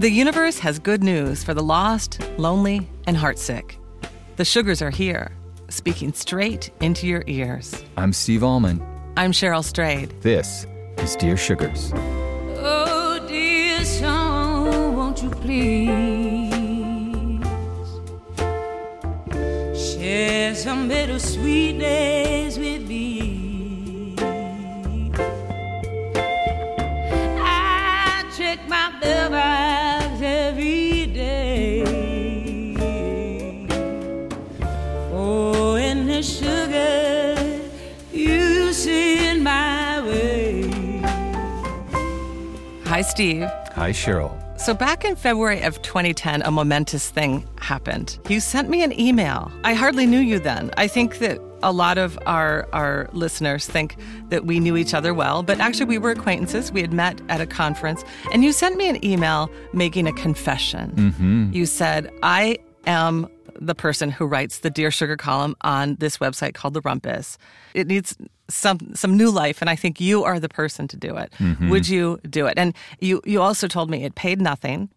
The universe has good news for the lost, lonely, and heartsick. The Sugars are here, speaking straight into your ears. I'm Steve Almond. I'm Cheryl Strayed. This is Dear Sugars. Oh, dear song, won't you please share some bittersweet days with me? I check my bell vibes every day. Oh, and the sugar you send my way. Hi, Steve. Hi, Cheryl. So back in February of 2010, a momentous thing happened. You sent me an email. I hardly knew you then. I think that a lot of our listeners think that we knew each other well, but actually we were acquaintances. We had met at a conference, and you sent me an email making a confession. Mm-hmm. You said, I am the person who writes the Dear Sugar column on this website called The Rumpus. It needs some new life, and I think you are the person to do it. Mm-hmm. Would you do it? And you also told me it paid nothing.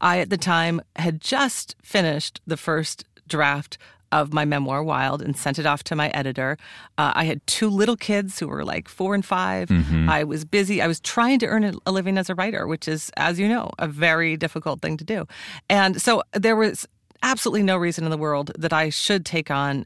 I, at the time, had just finished the first draft of my memoir, Wild, and sent it off to my editor. I had two little kids who were like 4 and 5. Mm-hmm. I was busy. I was trying to earn a living as a writer, which is, as you know, a very difficult thing to do. And so there was absolutely no reason in the world that I should take on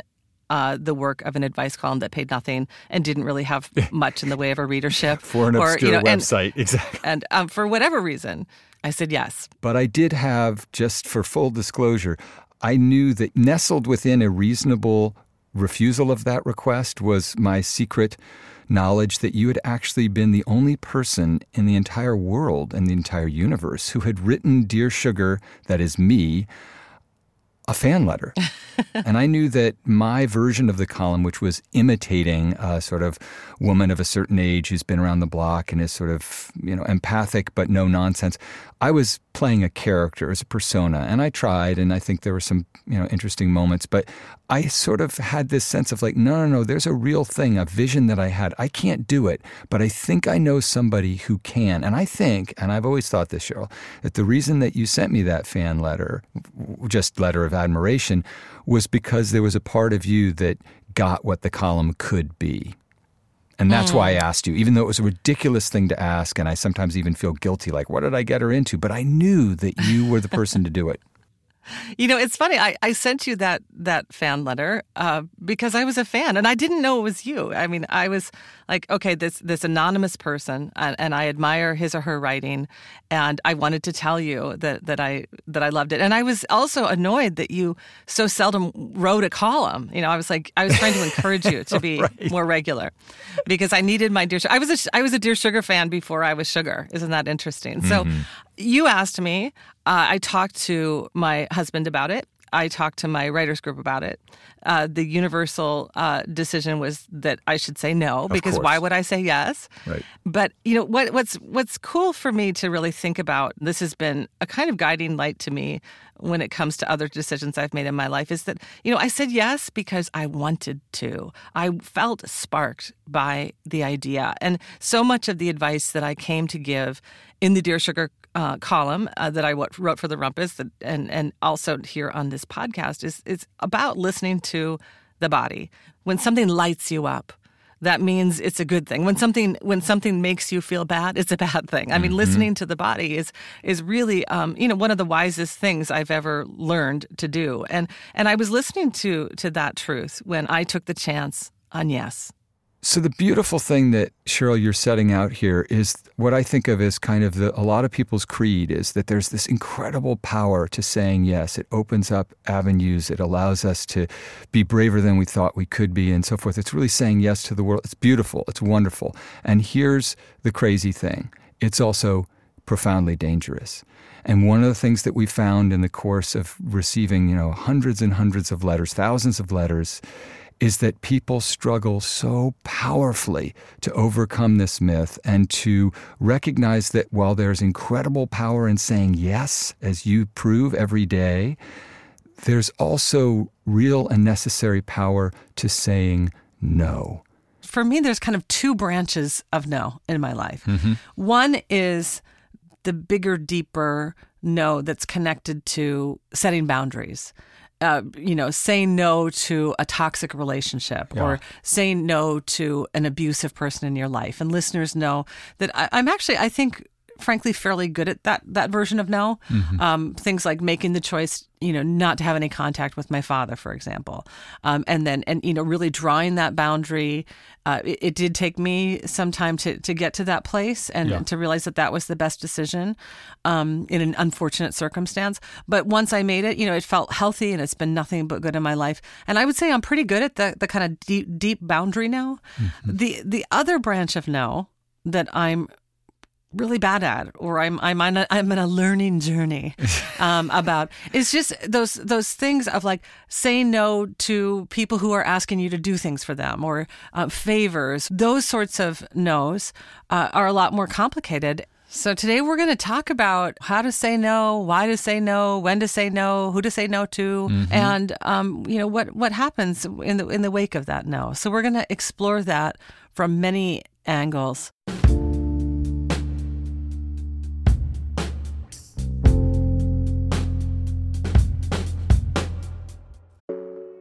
the work of an advice column that paid nothing and didn't really have much in the way of a readership. For an obscure website, exactly. And for whatever reason, I said yes. But I did have, just for full disclosure, I knew that nestled within a reasonable refusal of that request was my secret knowledge that you had actually been the only person in the entire world and the entire universe who had written Dear Sugar, that is me, a fan letter. And I knew that my version of the column, which was imitating a sort of woman of a certain age who's been around the block and is sort of, you know, empathic but no nonsense, I was playing a character as a persona. And I tried, and I think there were some, you know, interesting moments. But I sort of had this sense of like, no, there's a real thing, a vision that I had. I can't do it, but I think I know somebody who can. And I think, and I've always thought this, Cheryl, that the reason that you sent me that fan letter, just letter of admiration, was because there was a part of you that got what the column could be. And that's why I asked you, even though it was a ridiculous thing to ask, and I sometimes even feel guilty, like, what did I get her into? But I knew that you were the person to do it. You know, it's funny. I sent you that fan letter because I was a fan, and I didn't know it was you. I mean, I was like, okay, this anonymous person, and I admire his or her writing, and I wanted to tell you that I loved it. And I was also annoyed that you so seldom wrote a column. You know, I was trying to encourage you to be right. More regular, because I needed my Dear Sugar. I was a Dear Sugar fan before I was Sugar. Isn't that interesting? Mm-hmm. So you asked me. I talked to my husband about it. I talked to my writers group about it. The universal decision was that I should say no, because why would I say yes? Right. But you know what's cool for me to really think about, this has been a kind of guiding light to me when it comes to other decisions I've made in my life, is that, you know, I said yes because I wanted to. I felt sparked by the idea. And so much of the advice that I came to give in the Dear Sugar column that I wrote for The Rumpus and also here on this podcast is about listening to the body. When something lights you up, that means it's a good thing. When something makes you feel bad, it's a bad thing. I mean, listening to the body is really one of the wisest things I've ever learned to do. And I was listening to that truth when I took the chance on yes. So the beautiful thing that, Cheryl, you're setting out here is what I think of as kind of a lot of people's creed, is that there's this incredible power to saying yes. It opens up avenues. It allows us to be braver than we thought we could be and so forth. It's really saying yes to the world. It's beautiful. It's wonderful. And here's the crazy thing. It's also profoundly dangerous. And one of the things that we found in the course of receiving, you know, hundreds and hundreds of letters, thousands of letters, is that people struggle so powerfully to overcome this myth and to recognize that while there's incredible power in saying yes, as you prove every day, there's also real and necessary power to saying no. For me, there's kind of two branches of no in my life. Mm-hmm. One is the bigger, deeper, no that's connected to setting boundaries. Saying no to a toxic relationship or saying no to an abusive person in your life. And listeners know that I think, frankly, fairly good at that version of no. Mm-hmm. Things like making the choice, not to have any contact with my father, for example. And then really drawing that boundary. It did take me some time to get to that place and to realize that was the best decision in an unfortunate circumstance. But once I made it, it felt healthy, and it's been nothing but good in my life. And I would say I'm pretty good at the kind of deep boundary now. Mm-hmm. The other branch of no that I'm really bad at, or I'm on a learning journey about, it's just those things of like saying no to people who are asking you to do things for them or favors. Those sorts of no's are a lot more complicated. So today we're going to talk about how to say no, why to say no, when to say no, who to say no to, mm-hmm. and what happens in the wake of that no. So we're going to explore that from many angles.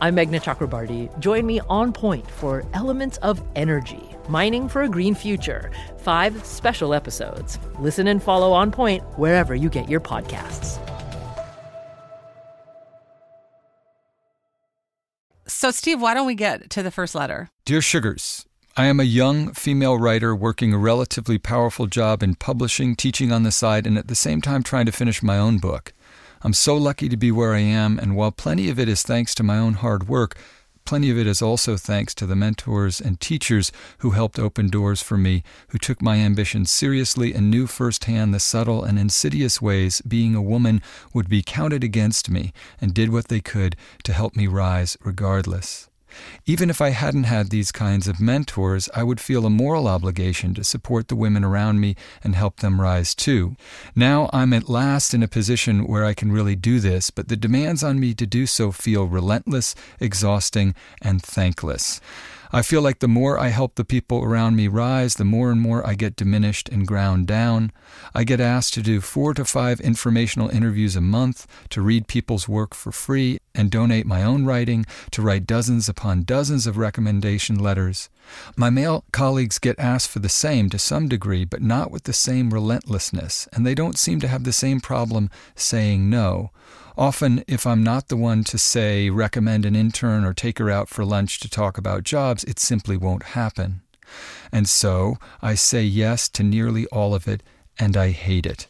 I'm Meghna Chakrabarty. Join me on Point for Elements of Energy, Mining for a Green Future. 5 special episodes. Listen and follow On Point wherever you get your podcasts. So, Steve, why don't we get to the first letter? Dear Sugars, I am a young female writer working a relatively powerful job in publishing, teaching on the side, and at the same time trying to finish my own book. I'm so lucky to be where I am, and while plenty of it is thanks to my own hard work, plenty of it is also thanks to the mentors and teachers who helped open doors for me, who took my ambitions seriously and knew firsthand the subtle and insidious ways being a woman would be counted against me, and did what they could to help me rise regardless. Even if I hadn't had these kinds of mentors, I would feel a moral obligation to support the women around me and help them rise too. Now I'm at last in a position where I can really do this, but the demands on me to do so feel relentless, exhausting, and thankless. I feel like the more I help the people around me rise, the more and more I get diminished and ground down. I get asked to do 4 to 5 informational interviews a month, to read people's work for free and donate my own writing, to write dozens upon dozens of recommendation letters. My male colleagues get asked for the same to some degree, but not with the same relentlessness, and they don't seem to have the same problem saying no. Often, if I'm not the one to, say, recommend an intern or take her out for lunch to talk about jobs, it simply won't happen. And so I say yes to nearly all of it, and I hate it.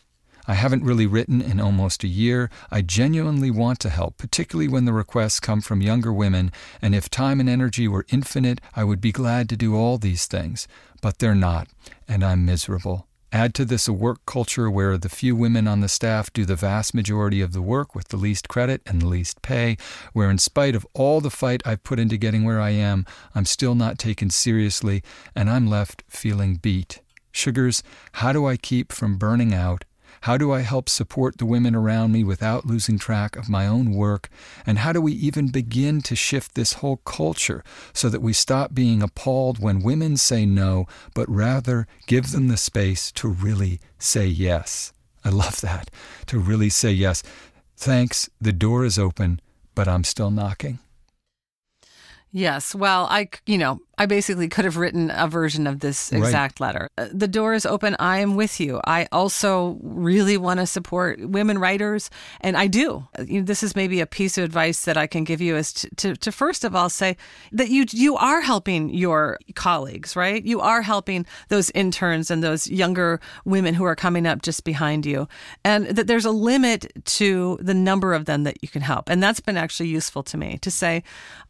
I haven't really written in almost a year. I genuinely want to help, particularly when the requests come from younger women, and if time and energy were infinite, I would be glad to do all these things. But they're not, and I'm miserable. Add to this a work culture where the few women on the staff do the vast majority of the work with the least credit and the least pay, where in spite of all the fight I've put into getting where I am, I'm still not taken seriously, and I'm left feeling beat. Sugars, how do I keep from burning out? How do I help support the women around me without losing track of my own work? And how do we even begin to shift this whole culture so that we stop being appalled when women say no, but rather give them the space to really say yes? I love that, to really say yes. Thanks, the door is open, but I'm still knocking. Yes. Well, I basically could have written a version of this exact letter. The door is open. I am with you. I also really want to support women writers, and I do. This is maybe a piece of advice that I can give you is to first of all say that you are helping your colleagues, right? You are helping those interns and those younger women who are coming up just behind you, and that there's a limit to the number of them that you can help. And that's been actually useful to me to say,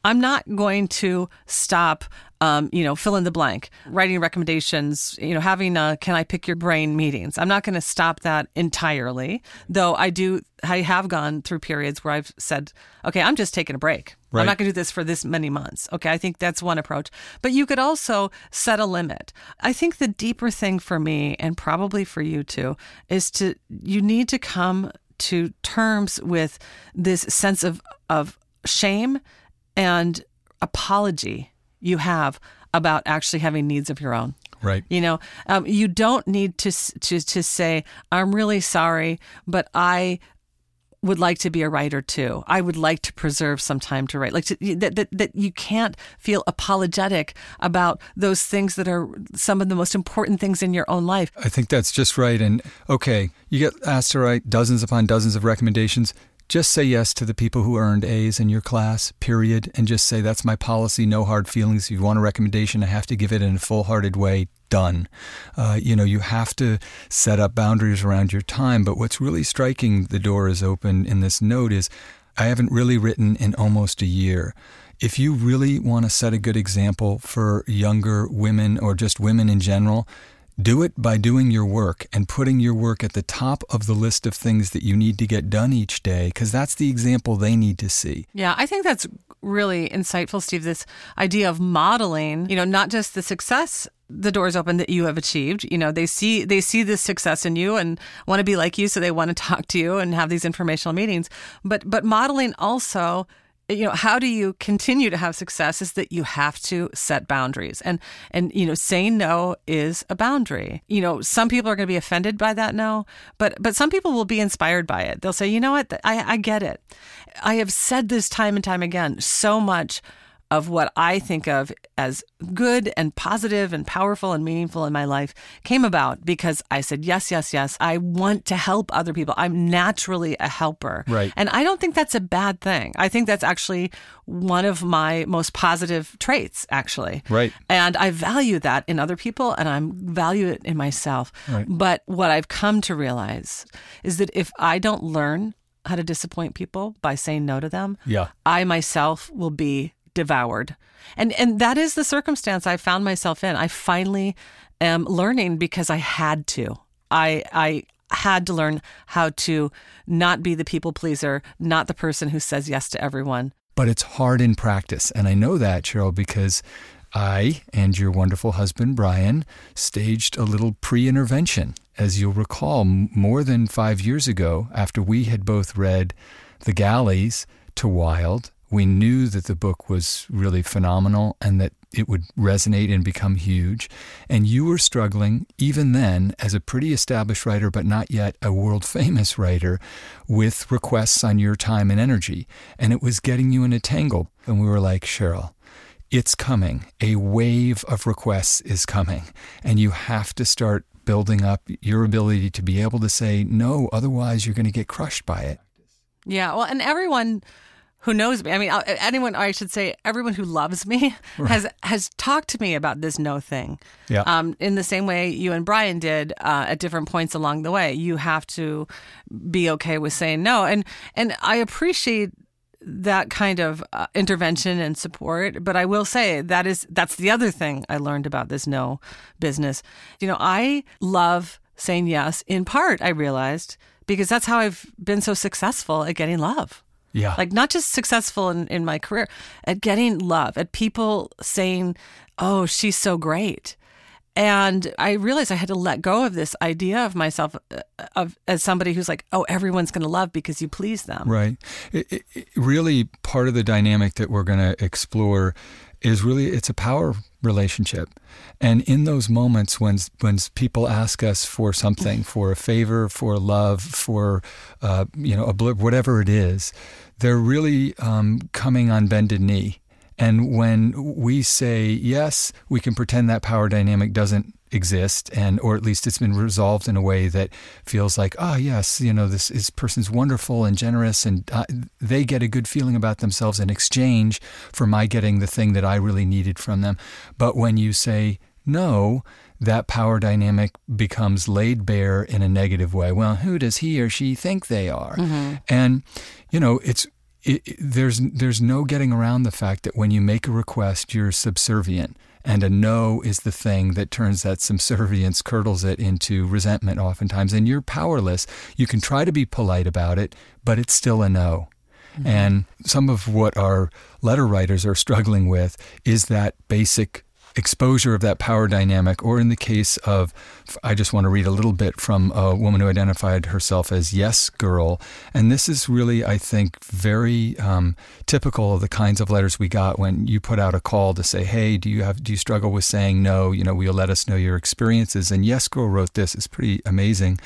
I'm not going to stop fill in the blank, writing recommendations, having can I pick your brain meetings. I'm not going to stop that entirely, though I have gone through periods where I've said, okay, I'm just taking a break. Right. I'm not going to do this for this many months. Okay, I think that's one approach. But you could also set a limit. I think the deeper thing for me, and probably for you too, is you need to come to terms with this sense of shame and apology you have about actually having needs of your own. Right. You don't need to say, I'm really sorry, but I would like to be a writer too. I would like to preserve some time to write. That you can't feel apologetic about those things that are some of the most important things in your own life. I think that's just right. And okay, you get asked to write dozens upon dozens of recommendations. Just say yes to the people who earned A's in your class, period, and just say, that's my policy, no hard feelings. If you want a recommendation, I have to give it in a full-hearted way, done. You have to set up boundaries around your time, but what's really striking, the door is open in this note, is I haven't really written in almost a year. If you really want to set a good example for younger women or just women in general, do it by doing your work and putting your work at the top of the list of things that you need to get done each day, because that's the example they need to see. Yeah, I think that's really insightful, Steve, this idea of modeling, not just the success the door's open that you have achieved. They see this success in you and want to be like you, so they want to talk to you and have these informational meetings. But modeling also, how do you continue to have success is that you have to set boundaries. And saying no is a boundary. Some people are going to be offended by that no, but some people will be inspired by it. They'll say, you know what, I get it. I have said this time and time again, so much of what I think of as good and positive and powerful and meaningful in my life came about because I said, yes, yes, yes, I want to help other people. I'm naturally a helper. Right. And I don't think that's a bad thing. I think that's actually one of my most positive traits, actually. Right. And I value that in other people, and I value it in myself. Right. But what I've come to realize is that if I don't learn how to disappoint people by saying no to them, I myself will be devoured. And that is the circumstance I found myself in. I finally am learning because I had to. I had to learn how to not be the people pleaser, not the person who says yes to everyone. But it's hard in practice. And I know that, Cheryl, because I and your wonderful husband, Brian, staged a little pre-intervention. As you'll recall, more than 5 years ago, after we had both read The Galleys to Wild, we knew that the book was really phenomenal and that it would resonate and become huge. And you were struggling, even then, as a pretty established writer, but not yet a world-famous writer, with requests on your time and energy. And it was getting you in a tangle. And we were like, Cheryl, it's coming. A wave of requests is coming. And you have to start building up your ability to be able to say no, otherwise you're going to get crushed by it. Yeah, well, and everyone who knows me, everyone who loves me has talked to me about this no thing. Yeah. In the same way you and Brian did at different points along the way. You have to be okay with saying no. And I appreciate that kind of intervention and support. But I will say that's the other thing I learned about this no business. I love saying yes, in part, I realized, because that's how I've been so successful at getting love. Yeah. Like, not just successful in my career, at getting love, at people saying, oh, she's so great. And I realized I had to let go of this idea of myself as somebody who's like, oh, everyone's going to love because you please them. Right. It really, part of the dynamic that we're going to explore is really, it's a power relationship. And in those moments when people ask us for something, for a favor, for love, for a blip, whatever it is, they're really coming on bended knee. And when we say yes, we can pretend that power dynamic doesn't exist, and or at least it's been resolved in a way that feels like, oh yes, you know, this person's wonderful and generous, and they get a good feeling about themselves in exchange for my getting the thing that I really needed from them. But when you say no, that power dynamic becomes laid bare in a negative way. Well, who does he or she think they are? Mm-hmm. And you know, there's no getting around the fact that when you make a request, you're subservient. And a no is the thing that turns that subservience, curdles it into resentment oftentimes. And you're powerless. You can try to be polite about it, but it's still a no. Mm-hmm. And some of what our letter writers are struggling with is that basic exposure of that power dynamic, or in the case of, I just want to read a little bit from a woman who identified herself as Yes Girl. And this is really, I think, very typical of the kinds of letters we got when you put out a call to say, hey, do you struggle with saying no? You know, will you let us know your experiences? And Yes Girl wrote this. It's pretty amazing.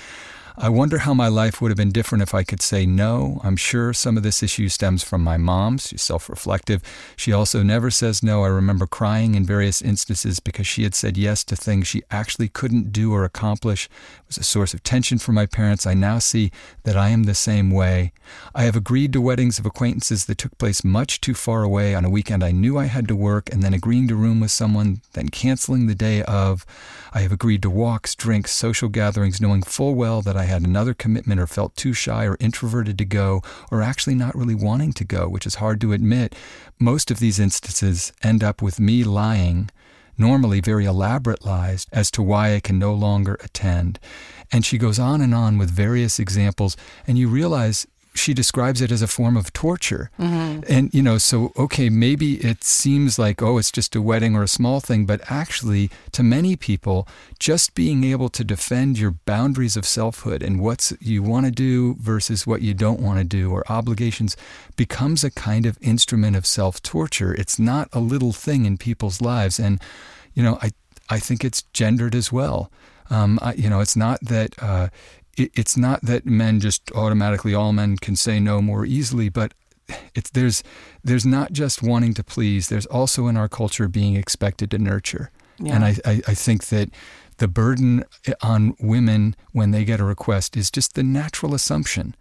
I wonder how my life would have been different if I could say no. I'm sure some of this issue stems from my mom. She's self-reflective. She also never says no. I remember crying in various instances because she had said yes to things she actually couldn't do or accomplish. It was a source of tension for my parents. I now see that I am the same way. I have agreed to weddings of acquaintances that took place much too far away. On a weekend, I knew I had to work, and then agreeing to room with someone, then canceling the day of. I have agreed to walks, drinks, social gatherings, knowing full well that I had another commitment or felt too shy or introverted to go, or actually not really wanting to go, which is hard to admit. Most of these instances end up with me lying, normally very elaborate lies, as to why I can no longer attend. And she goes on and on with various examples, and you realize she describes it as a form of torture. Mm-hmm. And, you know, so, okay, maybe it seems like, oh, it's just a wedding or a small thing, but actually, to many people, just being able to defend your boundaries of selfhood and what you want to do versus what you don't want to do or obligations becomes a kind of instrument of self-torture. It's not a little thing in people's lives. And, you know, I think it's gendered as well. It's not that... It's not that men just automatically, all men can say no more easily, but there's not just wanting to please. There's also in our culture being expected to nurture. Yeah. And I think that the burden on women when they get a request is just the natural assumption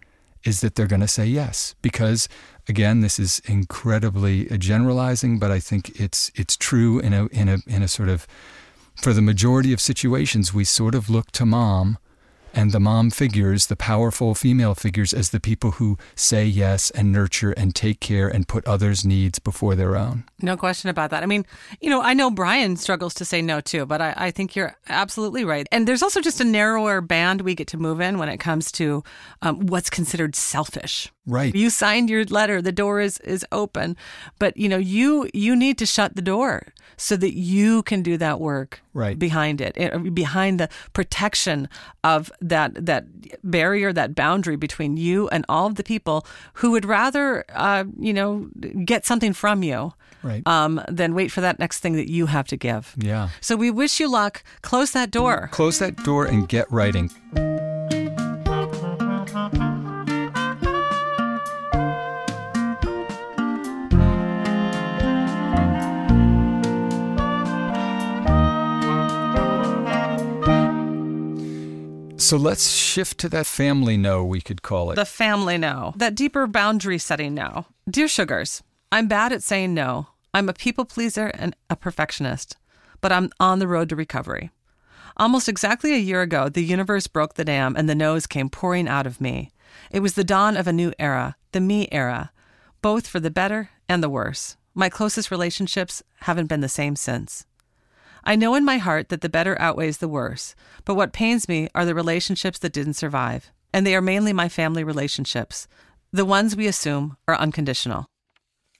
is that they're going to say yes. Because, again, this is incredibly generalizing, but I think it's true in a sort of, for the majority of situations, we sort of look to mom and the mom figures, the powerful female figures, as the people who say yes and nurture and take care and put others' needs before their own. No question about that. I mean, you know, I know Brian struggles to say no too, but I think you're absolutely right. And there's also just a narrower band we get to move in when it comes to what's considered selfish. Right. You signed your letter. The door is open. But, you know, you need to shut the door so that you can do that work behind it, behind the protection of that barrier, that boundary between you and all of the people who would rather, get something from you. Right. Then wait for that next thing that you have to give. Yeah. So we wish you luck. Close that door. Close that door and get writing. So let's shift to that family no, we could call it. The family no. That deeper boundary setting no. Dear Sugars, I'm bad at saying no. I'm a people pleaser and a perfectionist, but I'm on the road to recovery. Almost exactly a year ago, the universe broke the dam and the no's came pouring out of me. It was the dawn of a new era, the me era, both for the better and the worse. My closest relationships haven't been the same since. I know in my heart that the better outweighs the worse, but what pains me are the relationships that didn't survive, and they are mainly my family relationships, the ones we assume are unconditional.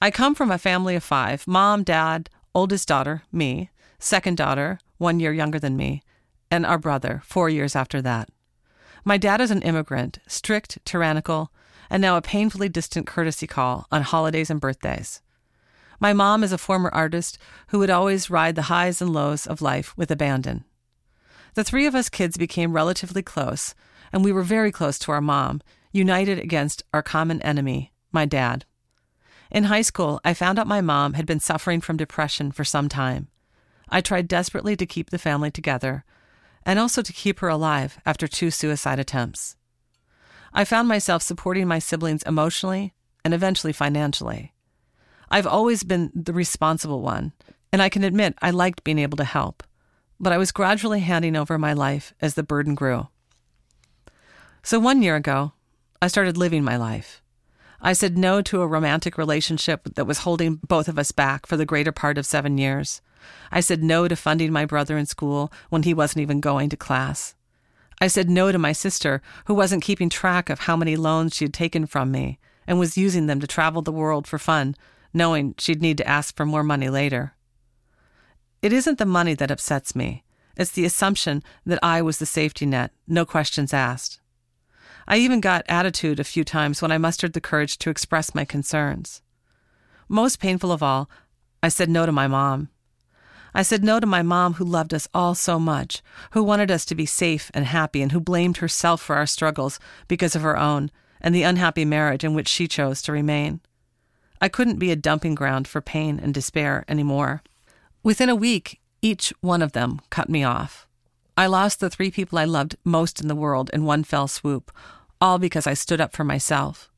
I come from a family of 5, mom, dad, oldest daughter, me, second daughter, 1 year younger than me, and our brother, 4 years after that. My dad is an immigrant, strict, tyrannical, and now a painfully distant courtesy call on holidays and birthdays. My mom is a former artist who would always ride the highs and lows of life with abandon. The three of us kids became relatively close, and we were very close to our mom, united against our common enemy, my dad. In high school, I found out my mom had been suffering from depression for some time. I tried desperately to keep the family together, and also to keep her alive after 2 suicide attempts. I found myself supporting my siblings emotionally and eventually financially. I've always been the responsible one, and I can admit I liked being able to help, but I was gradually handing over my life as the burden grew. So 1 year ago, I started living my life. I said no to a romantic relationship that was holding both of us back for the greater part of 7 years. I said no to funding my brother in school when he wasn't even going to class. I said no to my sister, who wasn't keeping track of how many loans she had taken from me and was using them to travel the world for fun, knowing she'd need to ask for more money later. It isn't the money that upsets me. It's the assumption that I was the safety net, no questions asked. I even got attitude a few times when I mustered the courage to express my concerns. Most painful of all, I said no to my mom. I said no to my mom, who loved us all so much, who wanted us to be safe and happy, and who blamed herself for our struggles because of her own and the unhappy marriage in which she chose to remain. I couldn't be a dumping ground for pain and despair anymore. Within a week, each one of them cut me off. I lost the 3 people I loved most in the world in one fell swoop, all because I stood up for myself.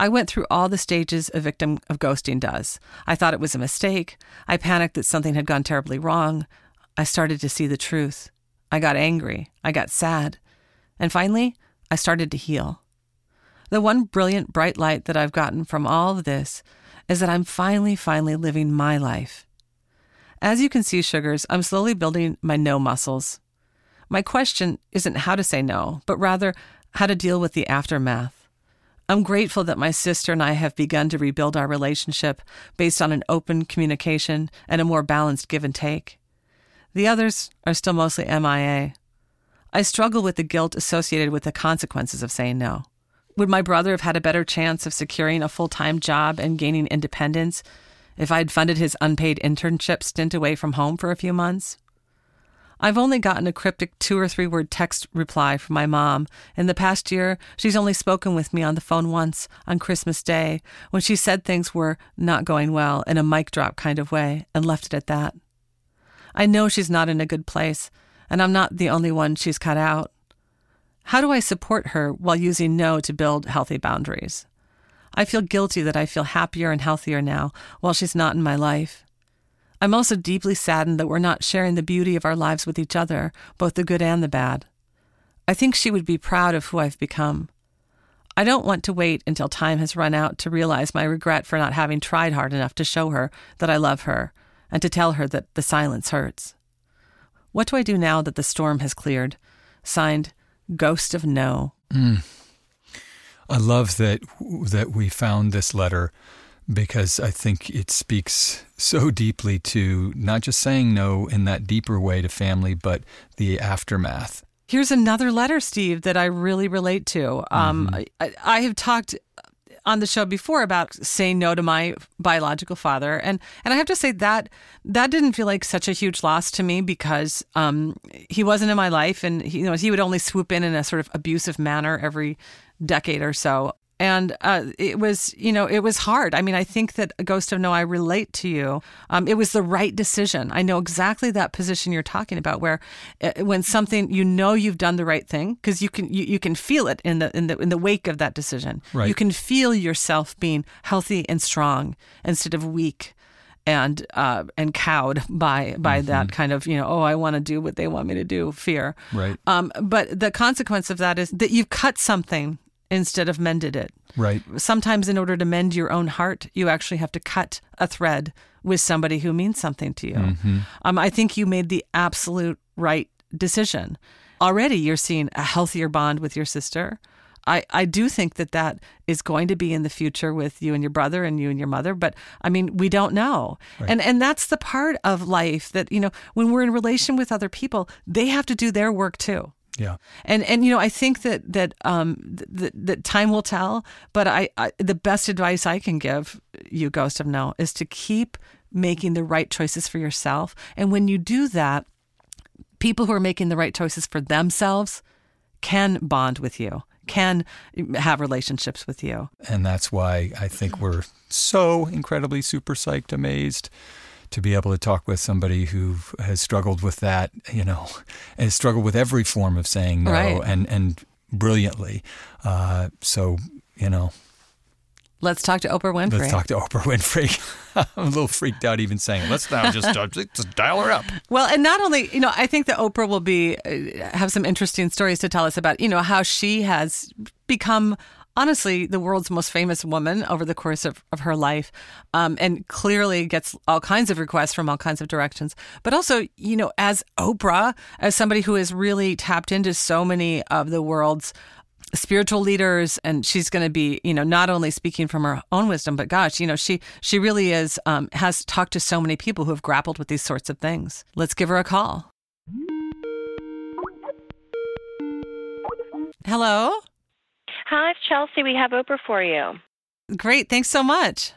I went through all the stages a victim of ghosting does. I thought it was a mistake. I panicked that something had gone terribly wrong. I started to see the truth. I got angry. I got sad. And finally, I started to heal. The one brilliant bright light that I've gotten from all of this is that I'm finally living my life. As you can see, Sugars, I'm slowly building my no muscles. My question isn't how to say no, but rather how to deal with the aftermath. I'm grateful that my sister and I have begun to rebuild our relationship based on an open communication and a more balanced give and take. The others are still mostly MIA. I struggle with the guilt associated with the consequences of saying no. Would my brother have had a better chance of securing a full-time job and gaining independence if I'd funded his unpaid internship stint away from home for a few months? I've only gotten a cryptic 2- or 3-word text reply from my mom. In the past year, she's only spoken with me on the phone once, on Christmas Day, when she said things were not going well in a mic drop kind of way, and left it at that. I know she's not in a good place, and I'm not the only one she's cut out. How do I support her while using no to build healthy boundaries? I feel guilty that I feel happier and healthier now while she's not in my life. I'm also deeply saddened that we're not sharing the beauty of our lives with each other, both the good and the bad. I think she would be proud of who I've become. I don't want to wait until time has run out to realize my regret for not having tried hard enough to show her that I love her and to tell her that the silence hurts. What do I do now that the storm has cleared? Signed, Ghost of No. I love that we found this letter, because I think it speaks so deeply to not just saying no in that deeper way to family, but the aftermath. Here's another letter, Steve, that I really relate to. Mm-hmm. I have talked on the show before about saying no to my biological father. And I have to say that didn't feel like such a huge loss to me, because he wasn't in my life, and he would only swoop in a sort of abusive manner every decade or so. And it was hard. I mean, I think that, Ghost of No, I relate to you. It was the right decision. I know exactly that position you're talking about, where when something, you've done the right thing, because you can feel it in the wake of that decision. Right. You can feel yourself being healthy and strong instead of weak and cowed by that kind of, I want to do what they want me to do, fear. Right. But the consequence of that is that you've cut something instead of mended it. Right. Sometimes in order to mend your own heart, you actually have to cut a thread with somebody who means something to you. Mm-hmm. I think you made the absolute right decision. Already you're seeing a healthier bond with your sister. I do think that is going to be in the future with you and your brother and you and your mother, but I mean, we don't know. Right. And that's the part of life that, when we're in relation with other people, they have to do their work too. Yeah. And I think that time will tell, but I the best advice I can give you, Ghost of No, is to keep making the right choices for yourself. And when you do that, people who are making the right choices for themselves can bond with you, can have relationships with you. And that's why I think we're so incredibly super psyched amazed to be able to talk with somebody who has struggled with that, you know, has struggled with every form of saying no, right, and brilliantly. So, you know. Let's talk to Oprah Winfrey. Let's talk to Oprah Winfrey. I'm a little freaked out even saying it. Let's now just dial her up. Well, and not only, you know, I think that Oprah will have some interesting stories to tell us about, you know, how she has become, honestly, the world's most famous woman over the course of her life, and clearly gets all kinds of requests from all kinds of directions. But also, you know, as Oprah, as somebody who has really tapped into so many of the world's spiritual leaders, and she's going to be, you know, not only speaking from her own wisdom, but gosh, you know, she really is, has talked to so many people who have grappled with these sorts of things. Let's give her a call. Hello? Hi, it's Chelsea. We have Oprah for you. Great. Thanks so much.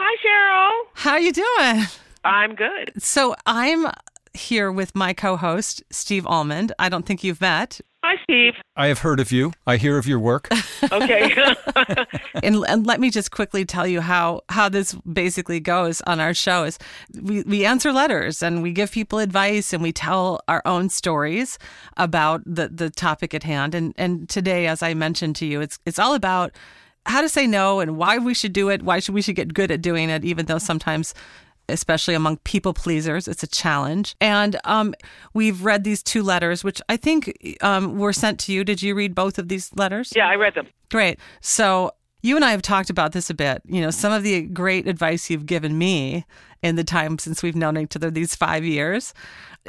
Hi, Cheryl. How are you doing? I'm good. So I'm here with my co-host, Steve Almond. I don't think you've met. Hi, Steve. I have heard of you. I hear of your work. Okay. And let me just quickly tell you how this basically goes on our show is we answer letters and we give people advice and we tell our own stories about the topic at hand. And today, as I mentioned to you, it's all about how to say no and why we should do it, why we should get good at doing it, even though sometimes, especially among people pleasers, it's a challenge. And we've read these two letters, which I think were sent to you. Did you read both of these letters? Yeah, I read them. Great. So you and I have talked about this a bit. You know, some of the great advice you've given me in the time since we've known each other, these 5 years.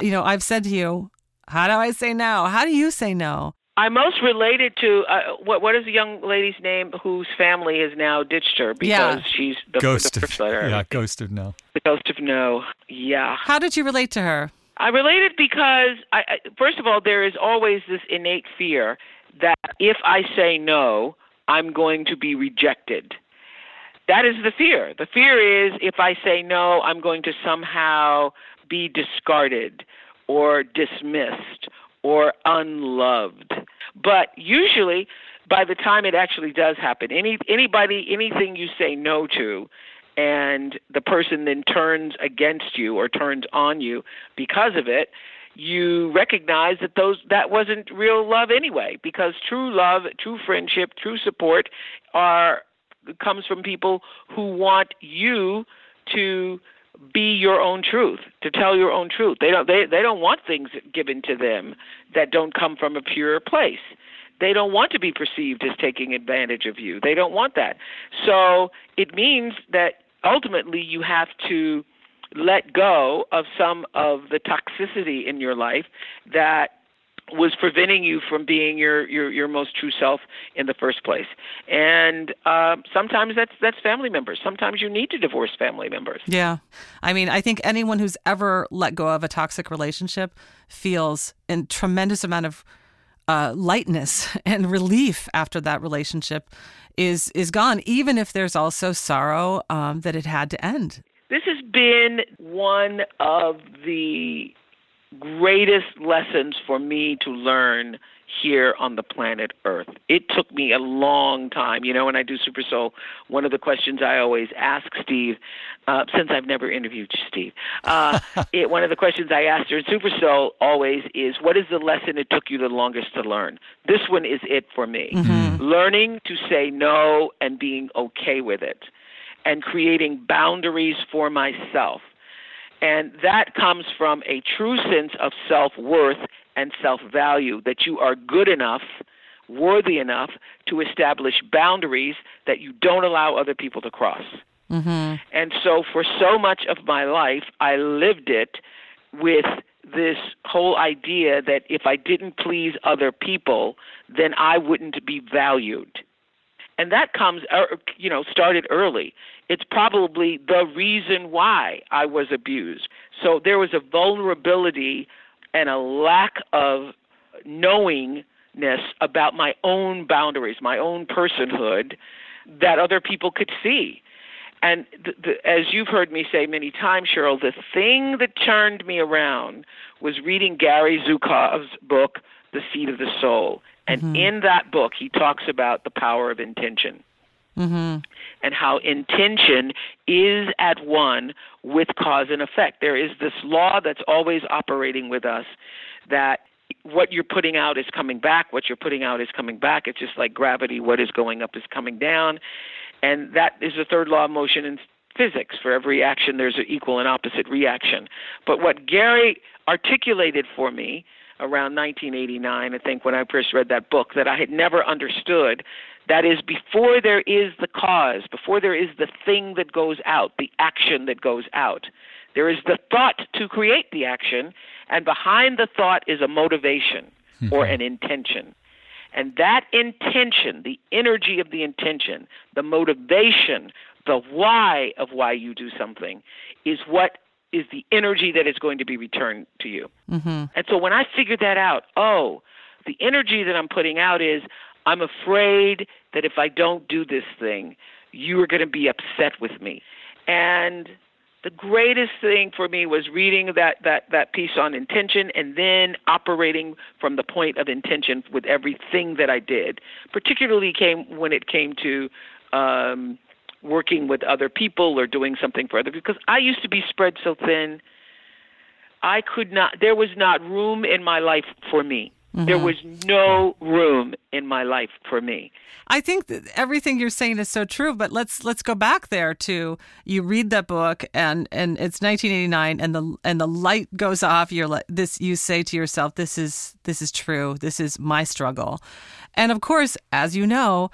You know, I've said to you, how do I say no? How do you say no? I'm most related to what is the young lady's name whose family has now ditched her because she's the ghost of letter. Yeah, ghost of no. The ghost of no. Yeah. How did you relate to her? I related because I first of all, there is always this innate fear that if I say no, I'm going to be rejected. That is the fear. The fear is if I say no, I'm going to somehow be discarded or dismissed or unloved. But usually, by the time it actually does happen, anybody, anything you say no to, and the person then turns against you or turns on you because of it, you recognize that that wasn't real love anyway, because true love, true friendship, true support comes from people who want you to be your own truth, to tell your own truth. They don't want things given to them that don't come from a pure place. They don't want to be perceived as taking advantage of you. They don't want that. So it means that ultimately you have to let go of some of the toxicity in your life that was preventing you from being your most true self in the first place. And sometimes that's family members. Sometimes you need to divorce family members. Yeah. I mean, I think anyone who's ever let go of a toxic relationship feels a tremendous amount of lightness and relief after that relationship is gone, even if there's also sorrow that it had to end. This has been one of the greatest lessons for me to learn here on the planet Earth. It took me a long time. You know, when I do Super Soul, one of the questions I always ask Steve, since I've never interviewed Steve, one of the questions I asked her in Super Soul always is, what is the lesson it took you the longest to learn? This one is it for me. Mm-hmm. Learning to say no and being okay with it and creating boundaries for myself. And that comes from a true sense of self-worth and self-value, that you are good enough, worthy enough to establish boundaries that you don't allow other people to cross. Mm-hmm. And so for so much of my life, I lived it with this whole idea that if I didn't please other people, then I wouldn't be valued. And that comes, you know, started early. It's probably the reason why I was abused. So there was a vulnerability and a lack of knowingness about my own boundaries, my own personhood that other people could see. And as you've heard me say many times, Cheryl, the thing that turned me around was reading Gary Zukav's book, The Seat of the Soul. And mm-hmm. in that book, he talks about the power of intention mm-hmm. and how intention is at one with cause and effect. There is this law that's always operating with us that what you're putting out is coming back. What you're putting out is coming back. It's just like gravity. What is going up is coming down. And that is the third law of motion in physics. For every action, there's an equal and opposite reaction. But what Gary articulated for me around 1989, I think, when I first read that book, that I had never understood, that is, before there is the cause, before there is the thing that goes out, the action that goes out, there is the thought to create the action, and behind the thought is a motivation or an intention. And that intention, the energy of the intention, the motivation, the why of why you do something, is what is the energy that is going to be returned to you. Mm-hmm. And so when I figured that out, oh, the energy that I'm putting out is, I'm afraid that if I don't do this thing, you are going to be upset with me. And the greatest thing for me was reading that piece on intention and then operating from the point of intention with everything that I did, particularly when it came to working with other people or doing something for other people, because I used to be spread so thin. There was not room in my life for me. Mm-hmm. There was no room in my life for me. I think that everything you're saying is so true, but let's go back there to, you read that book and it's 1989 and the light goes off. You say to yourself, this is true. This is my struggle. And of course, as you know,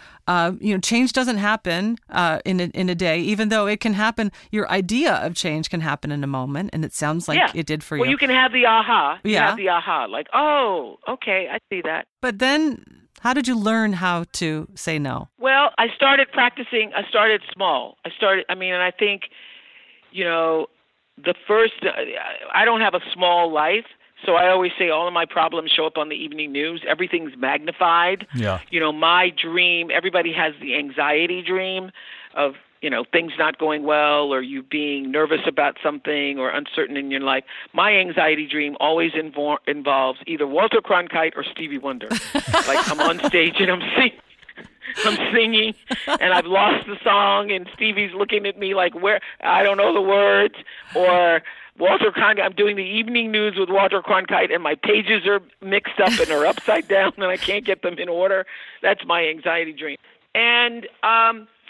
change doesn't happen in a day, even though it can happen. Your idea of change can happen in a moment, and it sounds like it did for you. Well, you can have the aha. Yeah. You have the aha, like, oh, okay, I see that. But then how did you learn how to say no? Well, I started practicing. I started small. And I think, I don't have a small life. So I always say all of my problems show up on the evening news. Everything's magnified. Yeah. My dream, everybody has the anxiety dream of, things not going well or you being nervous about something or uncertain in your life. My anxiety dream always involves either Walter Cronkite or Stevie Wonder. Like, I'm on stage and I'm singing and I've lost the song and Stevie's looking at me like, where, I don't know the words, or Walter Cronkite, I'm doing the evening news with Walter Cronkite and my pages are mixed up and are upside down and I can't get them in order. That's my anxiety dream. And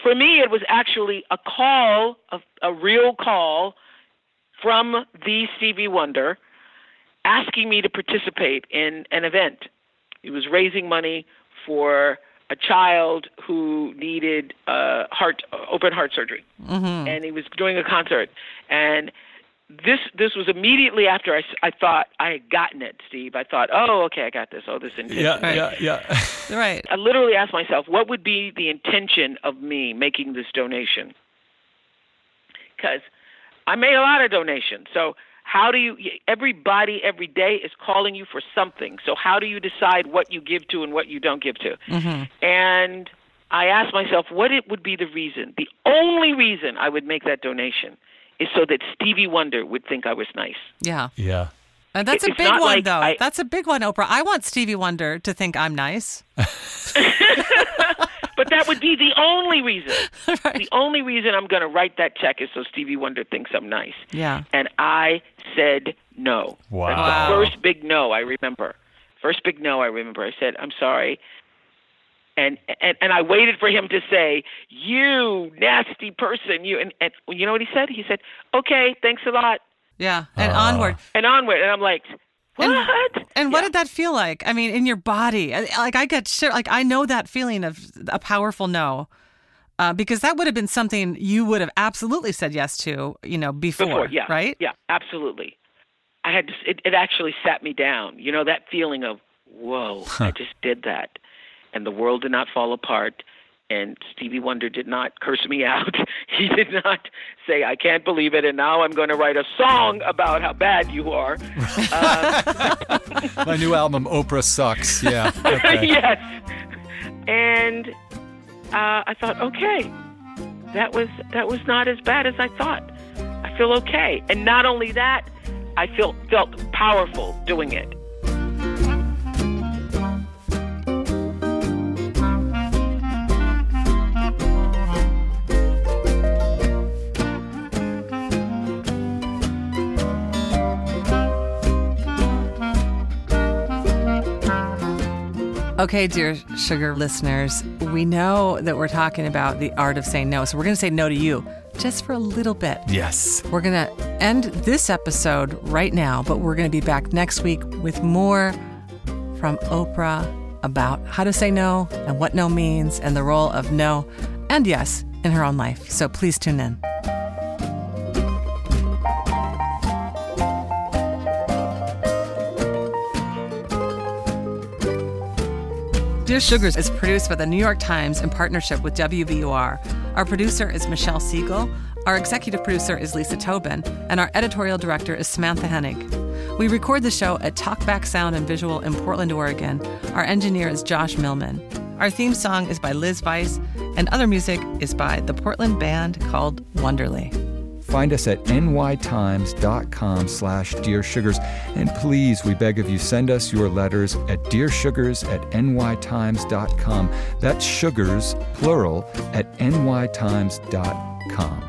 for me, it was actually a call, a real call from the Stevie Wonder asking me to participate in an event. He was raising money for a child who needed open heart surgery. Mm-hmm. And he was doing a concert. And This was immediately after I thought I had gotten it, Steve. I thought, oh, okay, I got this. Oh, this intention. Yeah. Right. I literally asked myself, what would be the intention of me making this donation? Because I made a lot of donations. So everybody every day is calling you for something. So how do you decide what you give to and what you don't give to? Mm-hmm. And I asked myself what it would be the reason. The only reason I would make that donation is so that Stevie Wonder would think I was nice. Yeah. Yeah. And that's a big one, though. That's a big one, Oprah. I want Stevie Wonder to think I'm nice. But that would be the only reason. Right. The only reason I'm going to write that check is so Stevie Wonder thinks I'm nice. Yeah. And I said no. Wow. That's the first big no I remember. I said, I'm sorry. And I waited for him to say, you nasty person. And you know what he said? He said, okay, thanks a lot. Yeah, and onward. And I'm like, what? And what did that feel like? I mean, in your body. Like, I get shit. Like, I know that feeling of a powerful no. Because that would have been something you would have absolutely said yes to, before yeah. Right? Yeah, absolutely. I had it actually sat me down. That feeling of, whoa, I just did that. And the world did not fall apart, and Stevie Wonder did not curse me out. He did not say, I can't believe it, and now I'm going to write a song about how bad you are. My new album, Oprah Sucks, yeah. Okay. Yes. And I thought, okay, that was not as bad as I thought. I feel okay. And not only that, I felt powerful doing it. Okay, Dear Sugar listeners, we know that we're talking about the art of saying no, so we're going to say no to you just for a little bit. Yes. We're going to end this episode right now, but we're going to be back next week with more from Oprah about how to say no and what no means and the role of no and yes in her own life. So please tune in. Dear Sugars is produced by the New York Times in partnership with WBUR. Our producer is Michelle Siegel. Our executive producer is Lisa Tobin. And our editorial director is Samantha Hennig. We record the show at Talkback Sound and Visual in Portland, Oregon. Our engineer is Josh Millman. Our theme song is by Liz Vice. And other music is by the Portland band called Wonderly. Find us at nytimes.com/Dear Sugars. And please, we beg of you, send us your letters at dearsugars@nytimes.com. That's sugars, plural, at nytimes.com.